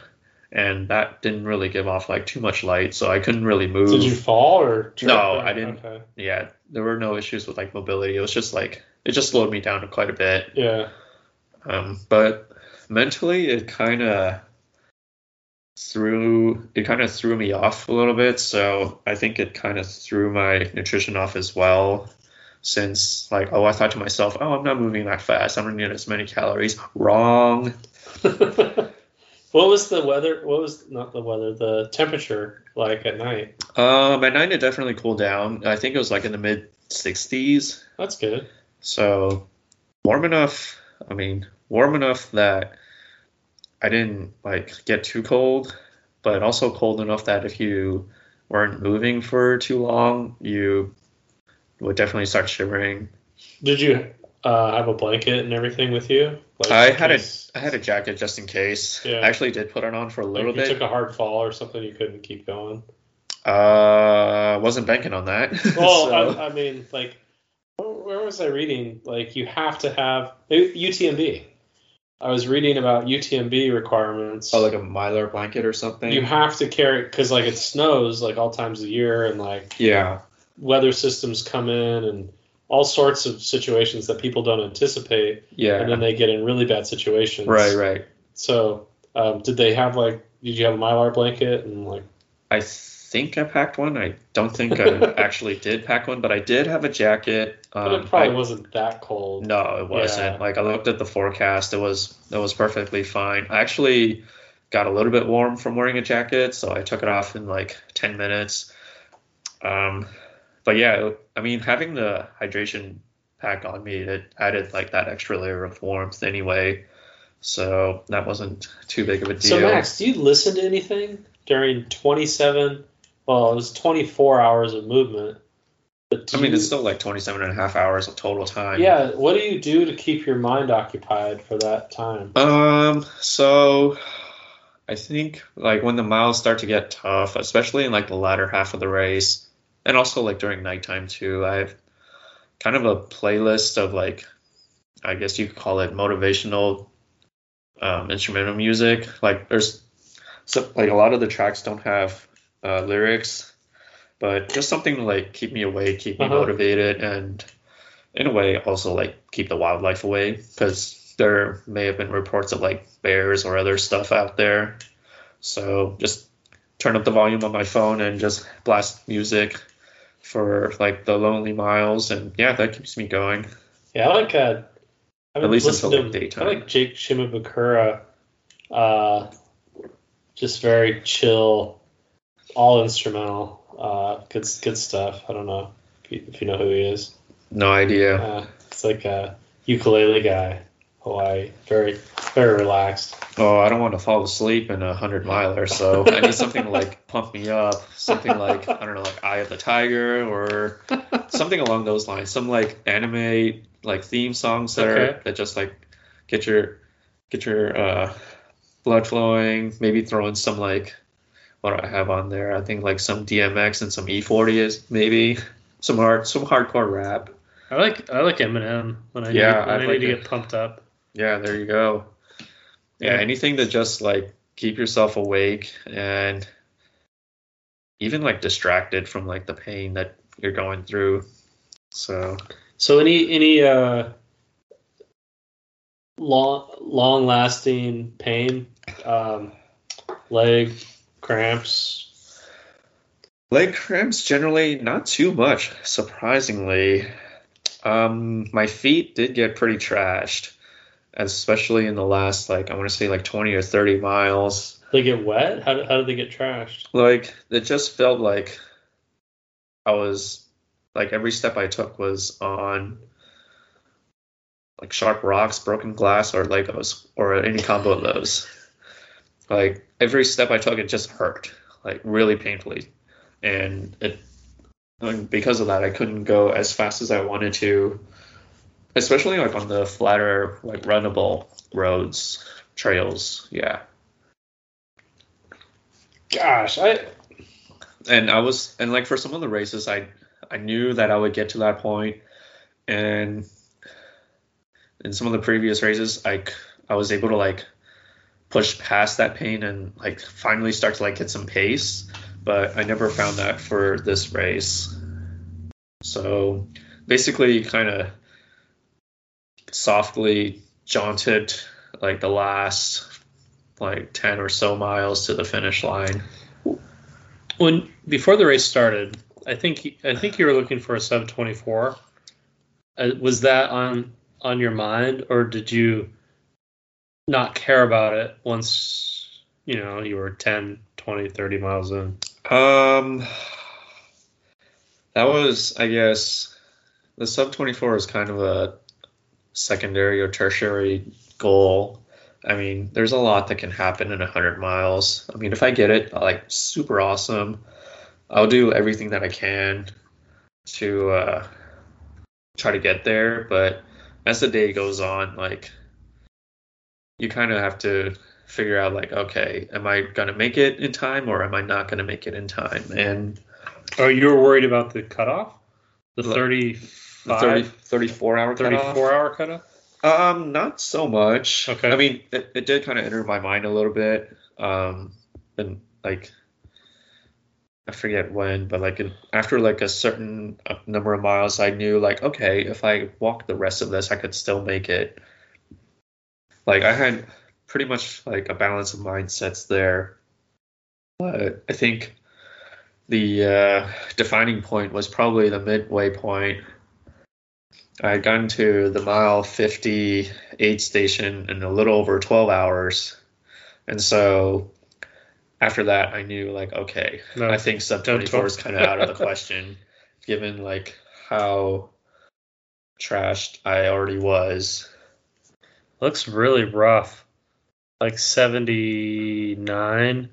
and that didn't really give off like too much light, so I couldn't really move. Did you fall or trip? No, I didn't. Okay. Yeah, there were no issues with like mobility. It was just like it just slowed me down quite a bit. Yeah. But mentally, it kind of threw me off a little bit. So I think it kind of threw my nutrition off as well. Since like, I thought to myself, I'm not moving that fast. I'm gonna need as many calories. Wrong. What was the weather? What was not the weather? The temperature like at night? At night it definitely cooled down. I think it was like in the mid 60s. That's good. So warm enough. I mean, warm enough that I didn't like get too cold, but also cold enough that if you weren't moving for too long, you would definitely start shivering. Did you have a blanket and everything with you? Like, I had a jacket just in case. Yeah. I actually did put it on for a little bit. You took a hard fall or something, you couldn't keep going. Wasn't banking on that. Well, so. I mean, like, where was I reading? Like, you have to have UTMB. I was reading about UTMB requirements. Oh, like a Mylar blanket or something? You have to carry, because like it snows like all times of the year, and like yeah, weather systems come in and all sorts of situations that people don't anticipate. Yeah. And then they get in really bad situations. Right. So did you have a Mylar blanket? And like, I think I packed one. I don't think I actually did pack one, but I did have a jacket. But it probably wasn't that cold. No, it wasn't. Yeah. Like I looked at the forecast, it was perfectly fine. I actually got a little bit warm from wearing a jacket, so I took it off in like 10 minutes. But yeah, I mean, having the hydration pack on me, it added like that extra layer of warmth anyway, so that wasn't too big of a deal. So Max, do you listen to anything during 27? Well, it was 24 hours of movement. But it's still like 27 and a half hours of total time. Yeah. What do you do to keep your mind occupied for that time? So I think like when the miles start to get tough, especially in like the latter half of the race, and also like during nighttime too, I have kind of a playlist of like, I guess you could call it motivational instrumental music. Like there's like a lot of the tracks don't have lyrics, but just something to like keep me awake, keep me motivated, and in a way also like keep the wildlife away, because there may have been reports of like bears or other stuff out there. So just turn up the volume on my phone and just blast music for like the lonely miles, and yeah, that keeps me going. Yeah, I like at least until like daytime. I like Jake Shimabukuro, just very chill. All instrumental, good stuff. I don't know if you know who he is. No idea. It's like a ukulele guy, Hawaii. Very, very relaxed. Oh, I don't want to fall asleep in 100 miler, so I need something to like pump me up. Something like, I don't know, like Eye of the Tiger or something along those lines. Some like anime like theme songs that just like get your blood flowing. Maybe throw in some like, what do I have on there? I think like some DMX and some E40 is maybe some hardcore rap. I like Eminem when I need to get pumped up. Yeah, there you go. Yeah, anything to just like keep yourself awake and even like distracted from like the pain that you're going through. So any long lasting pain, leg cramps? Leg cramps generally not too much, surprisingly. My feet did get pretty trashed, especially in the last like, I want to say like 20 or 30 miles. They get wet? How did they get trashed? Like it just felt like I was like every step I took was on like sharp rocks, broken glass, or Legos, or any combo of those. Like every step I took, it just hurt, like really painfully, and because of that, I couldn't go as fast as I wanted to, especially like on the flatter, like runnable roads, trails. Yeah. Gosh, I was like for some of the races, I knew that I would get to that point, and in some of the previous races, I was able to like push past that pain and like finally start to like get some pace, but I never found that for this race. So basically kind of softly jaunted like the last like 10 or so miles to the finish line. When before the race started, I think you were looking for a sub 24. Was that on your mind, or did you not care about it once, you know, you were 10, 20, 30 miles in? That was, I guess, the sub 24 is kind of a secondary or tertiary goal. I mean, there's a lot that can happen in 100 miles. I mean, if I get it, like, super awesome. I'll do everything that I can to try to get there. But as the day goes on, like, you kind of have to figure out, like, okay, am I going to make it in time or am I not going to make it in time? And you were worried about the cutoff? The 34-hour cutoff? 34-hour cutoff? Not so much. Okay. I mean, it did kind of enter my mind a little bit. And like, I forget when, but like after like a certain number of miles, I knew like, okay, if I walk the rest of this, I could still make it. Like I had pretty much like a balance of mindsets there. But I think the defining point was probably the midway point. I had gotten to the mile 50 aid station in a little over 12 hours. And so after that, I knew, like, okay, no, I think sub 24 is kind of out of the question, given, like, how trashed I already was. Looks really rough. Like 79,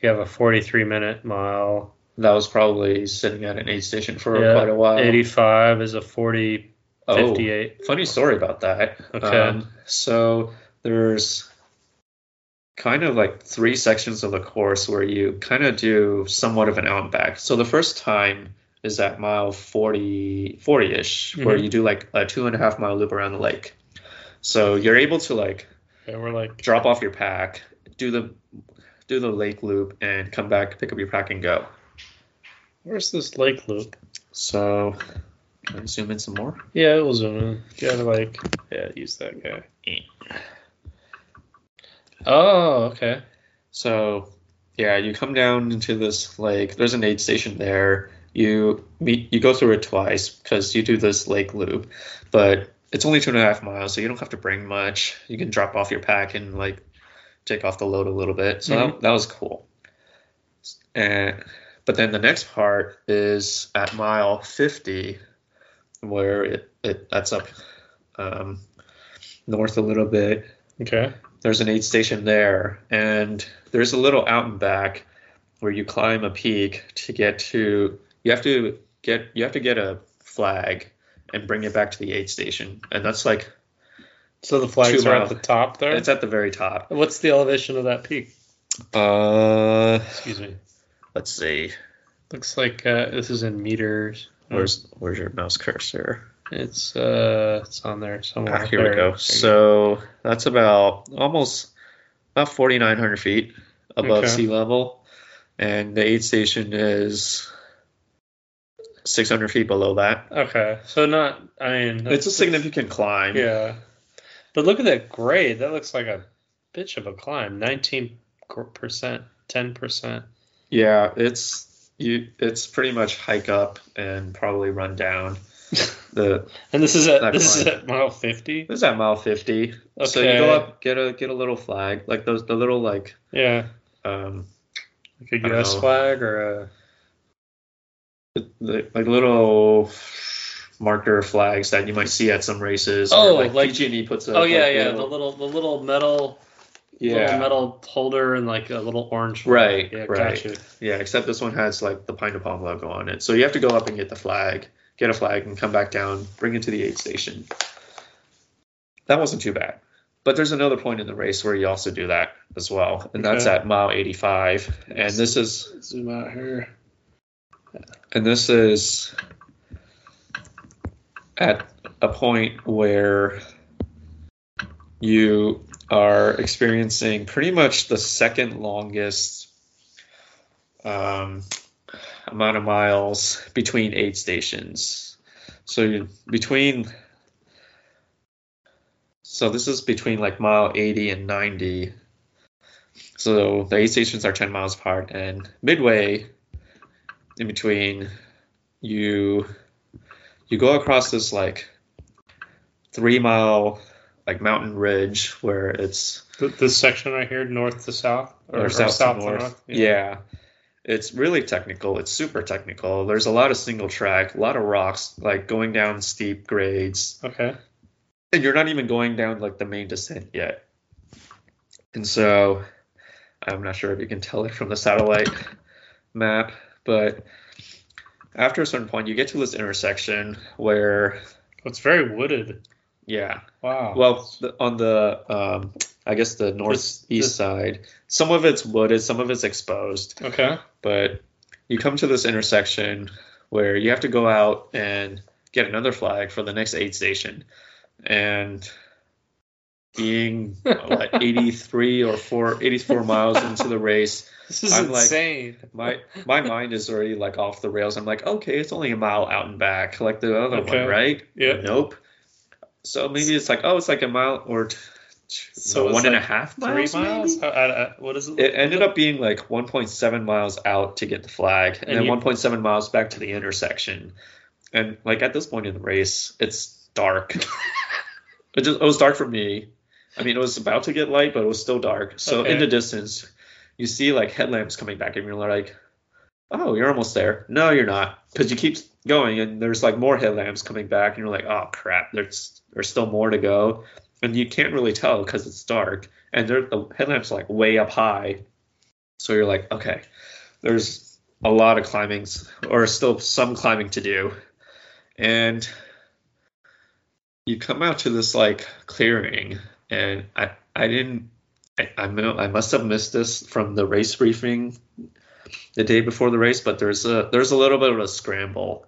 you have a 43-minute mile. That was probably sitting at an aid station for quite a while. 85 is a 40. 58. Oh, funny story about that. Okay. So there's kind of like three sections of the course where you kind of do somewhat of an outback. So the first time is at mile 40-ish, where you do like a 2.5 mile loop around the lake. So you're able to like, drop off your pack, do the lake loop, and come back, pick up your pack, and go. Where's this lake loop? So. Can I zoom in some more? Yeah, it will zoom in. Gotta like, use that guy. Oh, okay. So, yeah, you come down into this lake. There's an aid station there. You go through it twice because you do this lake loop, but it's only 2.5 miles, so you don't have to bring much. You can drop off your pack and like take off the load a little bit. So that was cool. But then the next part is at mile 50. Where that's up north a little bit. Okay. There's an aid station there, and there's a little out and back where you climb a peak to get to. You have to get a flag and bring it back to the aid station, and that's like. So the flags are at the top there? It's at the very top. What's the elevation of that peak? Excuse me. Let's see. Looks like this is in meters. Where's your mouse cursor? It's on there somewhere. Ah, here we go. So that's about 4,900 feet above sea level, and the aid station is 600 feet below that. Okay, so not. I mean, it's a significant climb. Yeah, but look at that grade. That looks like a bitch of a climb. 19%, 10%. Yeah, it's. It's pretty much hike up and probably run down. And this is at mile 50. This is at mile 50. Okay. So you go up, get a little flag, like those the little like like a U.S. flag or like little marker flags that you might see at some races. Oh, or like PG&E puts up. Oh yeah, like, the little metal. Yeah, metal holder and like a little orange flag. Right, yeah, right. Gotcha. Yeah, except this one has like the Pine to Palm logo on it. So you have to go up and get a flag, and come back down, bring it to the aid station. That wasn't too bad. But there's another point in the race where you also do that as well, and that's at mile 85. And this is zoom out here. And this is at a point where you are experiencing pretty much the second longest amount of miles between aid stations. So this is between like mile 80 and 90. So the aid stations are 10 miles apart, and midway in between, you go across this like 3 mile like mountain ridge where it's this section right here, north to south or south to north. Yeah. It's really technical. It's super technical. There's a lot of single track, a lot of rocks, like going down steep grades. Okay. And you're not even going down like the main descent yet. And so I'm not sure if you can tell it from the satellite map, but after a certain point, you get to this intersection where it's very wooded. Yeah. Wow. Well, on the, I guess the northeast side, some of it's wooded, some of it's exposed. Okay. But you come to this intersection where you have to go out and get another flag for the next aid station. And being 84 miles into the race, this is insane. Like, my mind is already like off the rails. I'm like, okay, it's only a mile out and back, like the other one, right? Yeah. Nope. So maybe it's like, oh, it's like a mile or one and a half miles. 3 miles? What is it? It ended up being like 1.7 miles out to get the flag, and then 1.7 miles back to the intersection. And like at this point in the race, it's dark. It was dark for me. I mean, it was about to get light, but it was still dark. So in the distance, you see like headlamps coming back, and you're like, "Oh, you're almost there." No, you're not, because you keep going, and there's like more headlamps coming back, and you're like, "Oh crap, there's still more to go," and you can't really tell because it's dark, and the headlamps are like way up high. So you're like, "Okay, there's a lot of still some climbing to do," and you come out to this like clearing, and I must have missed this from the race briefing the day before the race, but there's a little bit of a scramble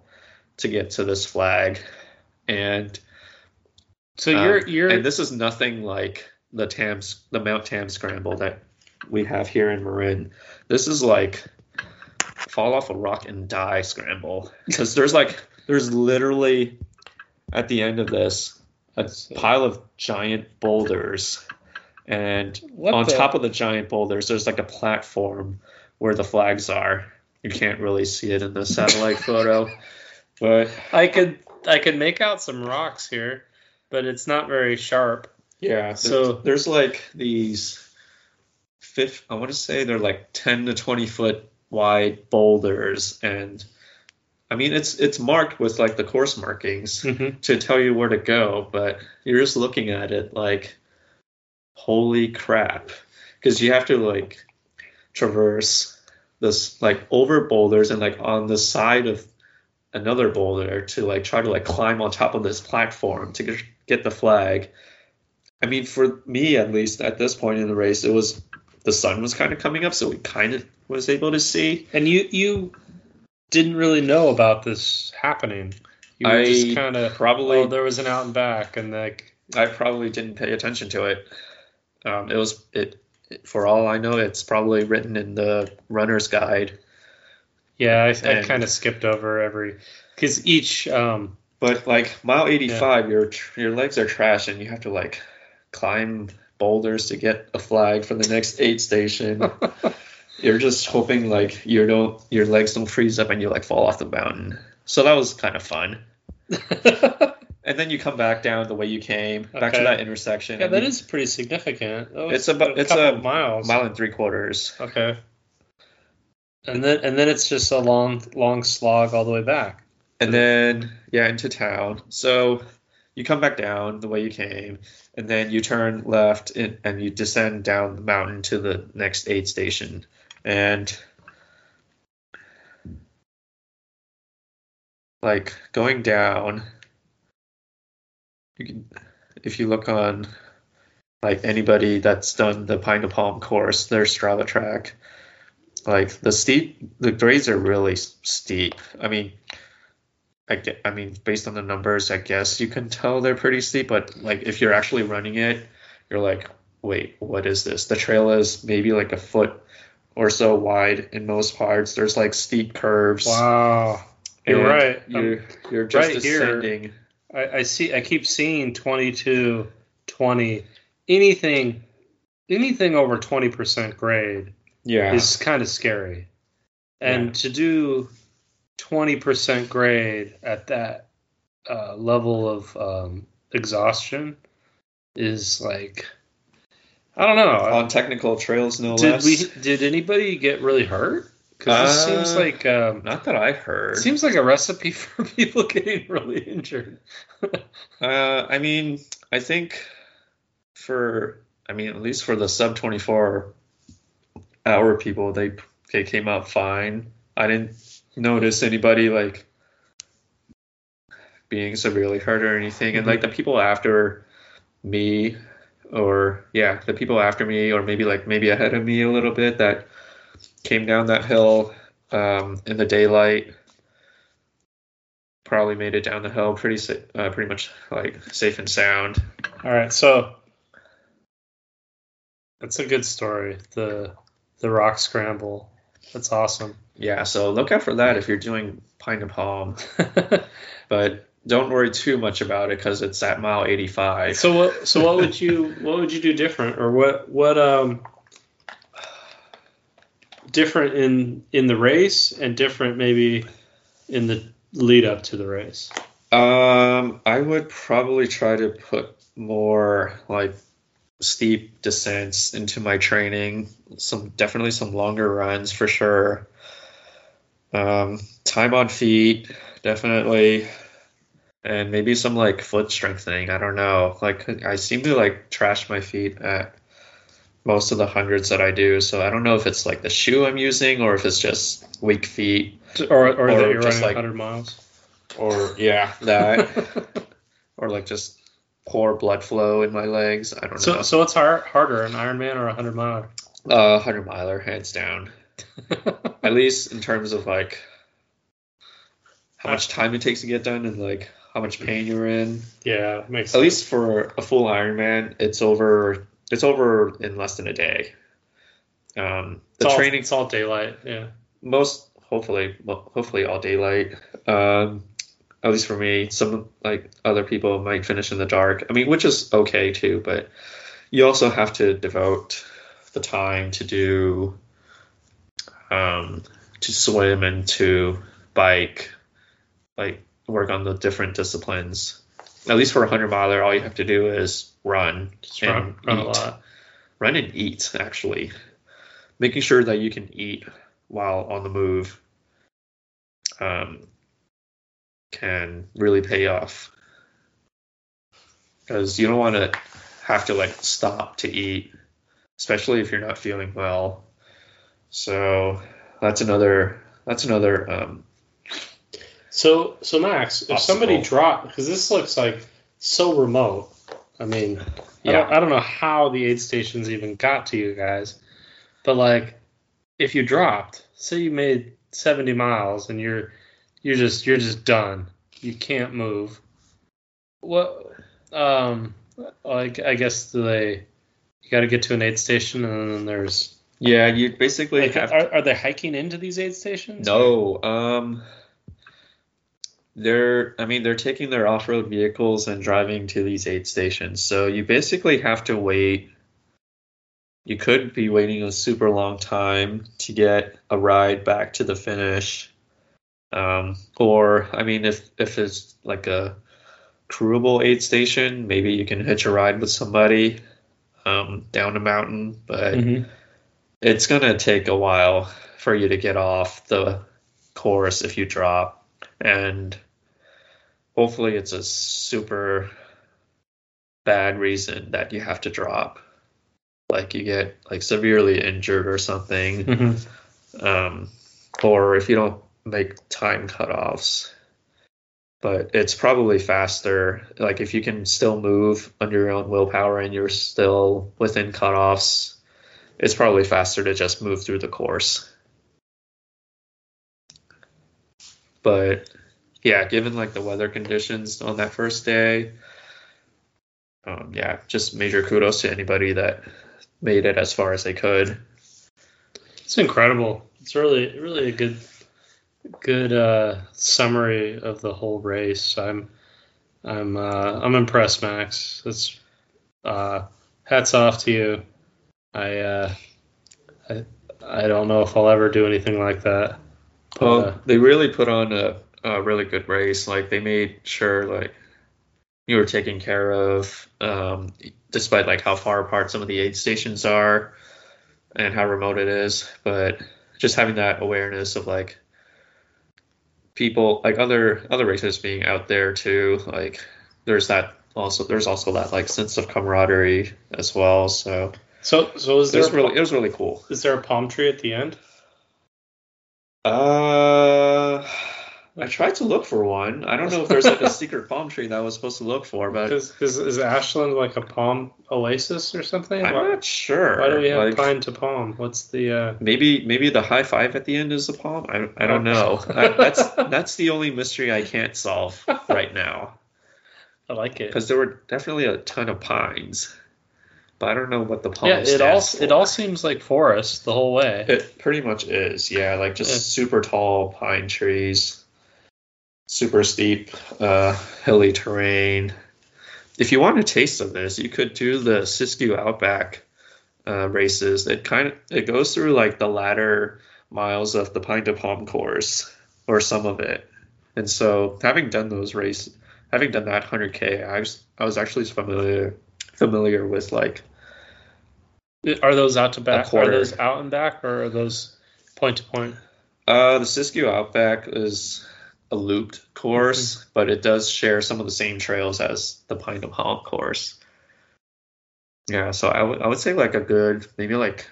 to get to this flag, and so you're and this is nothing like the Mount Tam scramble that we have here in Marin. This is like fall off a rock and die scramble, because there's literally, at the end of this, a pile of giant boulders, and top of the giant boulders, there's like a platform where the flags are. You can't really see it in the satellite photo, but I could make out some rocks here, but it's not very sharp. Yeah. So there's like these I want to say they're like 10 to 20 foot wide boulders, and I mean, it's marked with like the course markings to tell you where to go, but you're just looking at it like, holy crap, because you have to like traverse this like over boulders and like on the side of another boulder to like try to like climb on top of this platform to get the flag. I mean, for me at least at this point in the race, the sun was kind of coming up, so we kind of was able to see. And you didn't really know about this happening. You were just kind of probably there was an out and back, and like I probably didn't pay attention to it. For all I know, it's probably written in the runner's guide. Yeah, I kind of skipped over because each. But like mile 85, your legs are trash, and you have to like climb boulders to get a flag for the next aid station. You're just hoping like your legs don't freeze up and you like fall off the mountain. So that was kind of fun. And then you come back down the way you came, back to that intersection. Yeah, that is pretty significant. It's a mile and 3/4. Okay. And then it's just a long slog all the way back. And then into town. So you come back down the way you came, and then you turn left and you descend down the mountain to the next aid station. And like going down, if you look on Like anybody that's done the Pine to Palm course, their Strava track, like the grades are really steep. I mean, based on the numbers, I guess you can tell they're pretty steep. But like if you're actually running it, you're like, wait, what is this? The trail is maybe like a foot or so wide in most parts. There's like steep curves. Wow, you're right. You're just right ascending. I keep seeing 22, 20. Anything over 20% grade is kind of scary. And to do 20% grade at that level of exhaustion is like, I don't know. On technical trails, no less. Did anybody get really hurt? Because it seems like... not that I heard. Seems like a recipe for people getting really injured. I think... at least for the sub 24-hour people, they came out fine. I didn't notice anybody like being severely hurt or anything. And like the people after me, or maybe ahead of me a little bit that came down that hill in the daylight, probably made it down the hill pretty much like safe and sound. All right, so. That's a good story. The rock scramble. That's awesome. Yeah, so look out for that if you're doing Pine to Palm. But don't worry too much about it because it's at mile 85. So what would you do different, or what different in the race and different maybe in the lead up to the race? I would probably try to put more like steep descents into my training, definitely some longer runs for sure. Time on feet, definitely, and maybe some like foot strengthening. I don't know, like I seem to like trash my feet at most of the hundreds that I do, so I don't know if it's like the shoe I'm using or if it's just weak feet or that you're just running like 100 miles or that or like just poor blood flow in my legs. I don't know. So what's harder, an Ironman or a 100 miler? 100 miler, hands down. At least in terms of like how much time it takes to get done and like how much pain you're in. Yeah, it makes sense. At least for a full Ironman, it's over in less than a day. Training's all daylight. Yeah. Hopefully all daylight. At least for me, some like other people might finish in the dark. Which is okay too, but you also have to devote the time to do, to swim and to bike, like work on the different disciplines. At least for a 100 miler, all you have to do is run and eat. Actually, making sure that you can eat while on the move. Can really pay off, because you don't want to have to like stop to eat, especially if you're not feeling well. So that's another so Max, if somebody dropped, because this looks like so remote, I don't know how the aid stations even got to you guys, but like if you dropped, say you made 70 miles and you're just done. You can't move. What? I guess you got to get to an aid station, and then there's. Yeah, you basically like, have. Are they hiking into these aid stations? No. They're taking their off-road vehicles and driving to these aid stations. So you basically have to wait. You could be waiting a super long time to get a ride back to the finish. If it's like a crewable aid station, maybe you can hitch a ride with somebody down a mountain, but it's going to take a while for you to get off the course if you drop. And hopefully it's a super bad reason that you have to drop. Like you get like severely injured or something, or if you don't make time cutoffs. but it's probably faster. Like if you can still move under your own willpower and you're still within cutoffs, it's probably faster to just move through the course. But yeah, given like the weather conditions on that first day, yeah, just major kudos to anybody that made it as far as they could. It's incredible. It's really a good summary of the whole race. I'm impressed, Max. That's hats off to you. I don't know if I'll ever do anything like that. Well, they really put on a really good race. Like they made sure like you were taken care of, despite like how far apart some of the aid stations are and how remote it is. But just having that awareness of like people, like other races being out there too, like there's also that like sense of camaraderie as well. So is there it was really cool. Is there a palm tree at the end? I tried to look for one. I don't know if there's like a secret palm tree that I was supposed to look for, but is Ashland like a palm oasis or something? I'm not sure. Why do we have like, Pine to Palm? What's the maybe the high five at the end is the palm? I don't know. That's the only mystery I can't solve right now. I like it because there were definitely a ton of pines. But I don't know what the palm is. Yeah, it all seems like forest the whole way. It pretty much is, yeah. Like just super tall pine trees, super steep, hilly terrain. If you want a taste of this, you could do the Siskiyou Outback races. It goes through like the latter miles of the Pine to Palm course, or some of it. And so, having done that 100K, I was actually familiar with like. Are those out to back? Are those out and back, or are those point to point? The Siskiyou Outback is a looped course, mm-hmm. but it does share some of the same trails as the Pine to Palm course. Yeah, so I would say like a good maybe like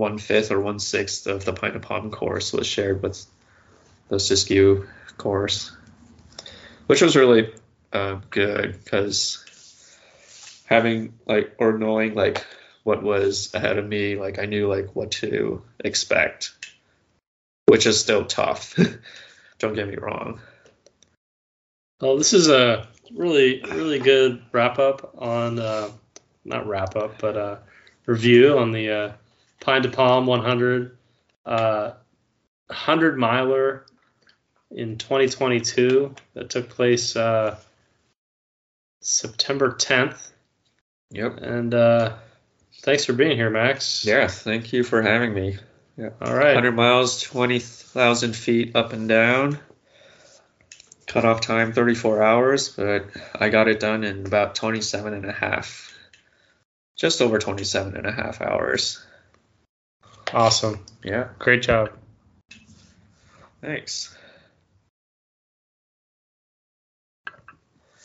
1/5 or 1/6 of the Pine to Palm course was shared with the Siskiyou course, which was really good because. Having like or knowing like what was ahead of me, like I knew like what to expect, which is still tough. Don't get me wrong. Well, this is a really good review on the Pine to Palm 100 miler in 2022 that took place September 10th. Yep. And thanks for being here, Max. Yeah, thank you for having me. Yeah. All right. 100 miles, 20,000 feet up and down. Cutoff time, 34 hours, but I got it done in about just over 27 and a half hours. Awesome. Yeah. Great job. Thanks.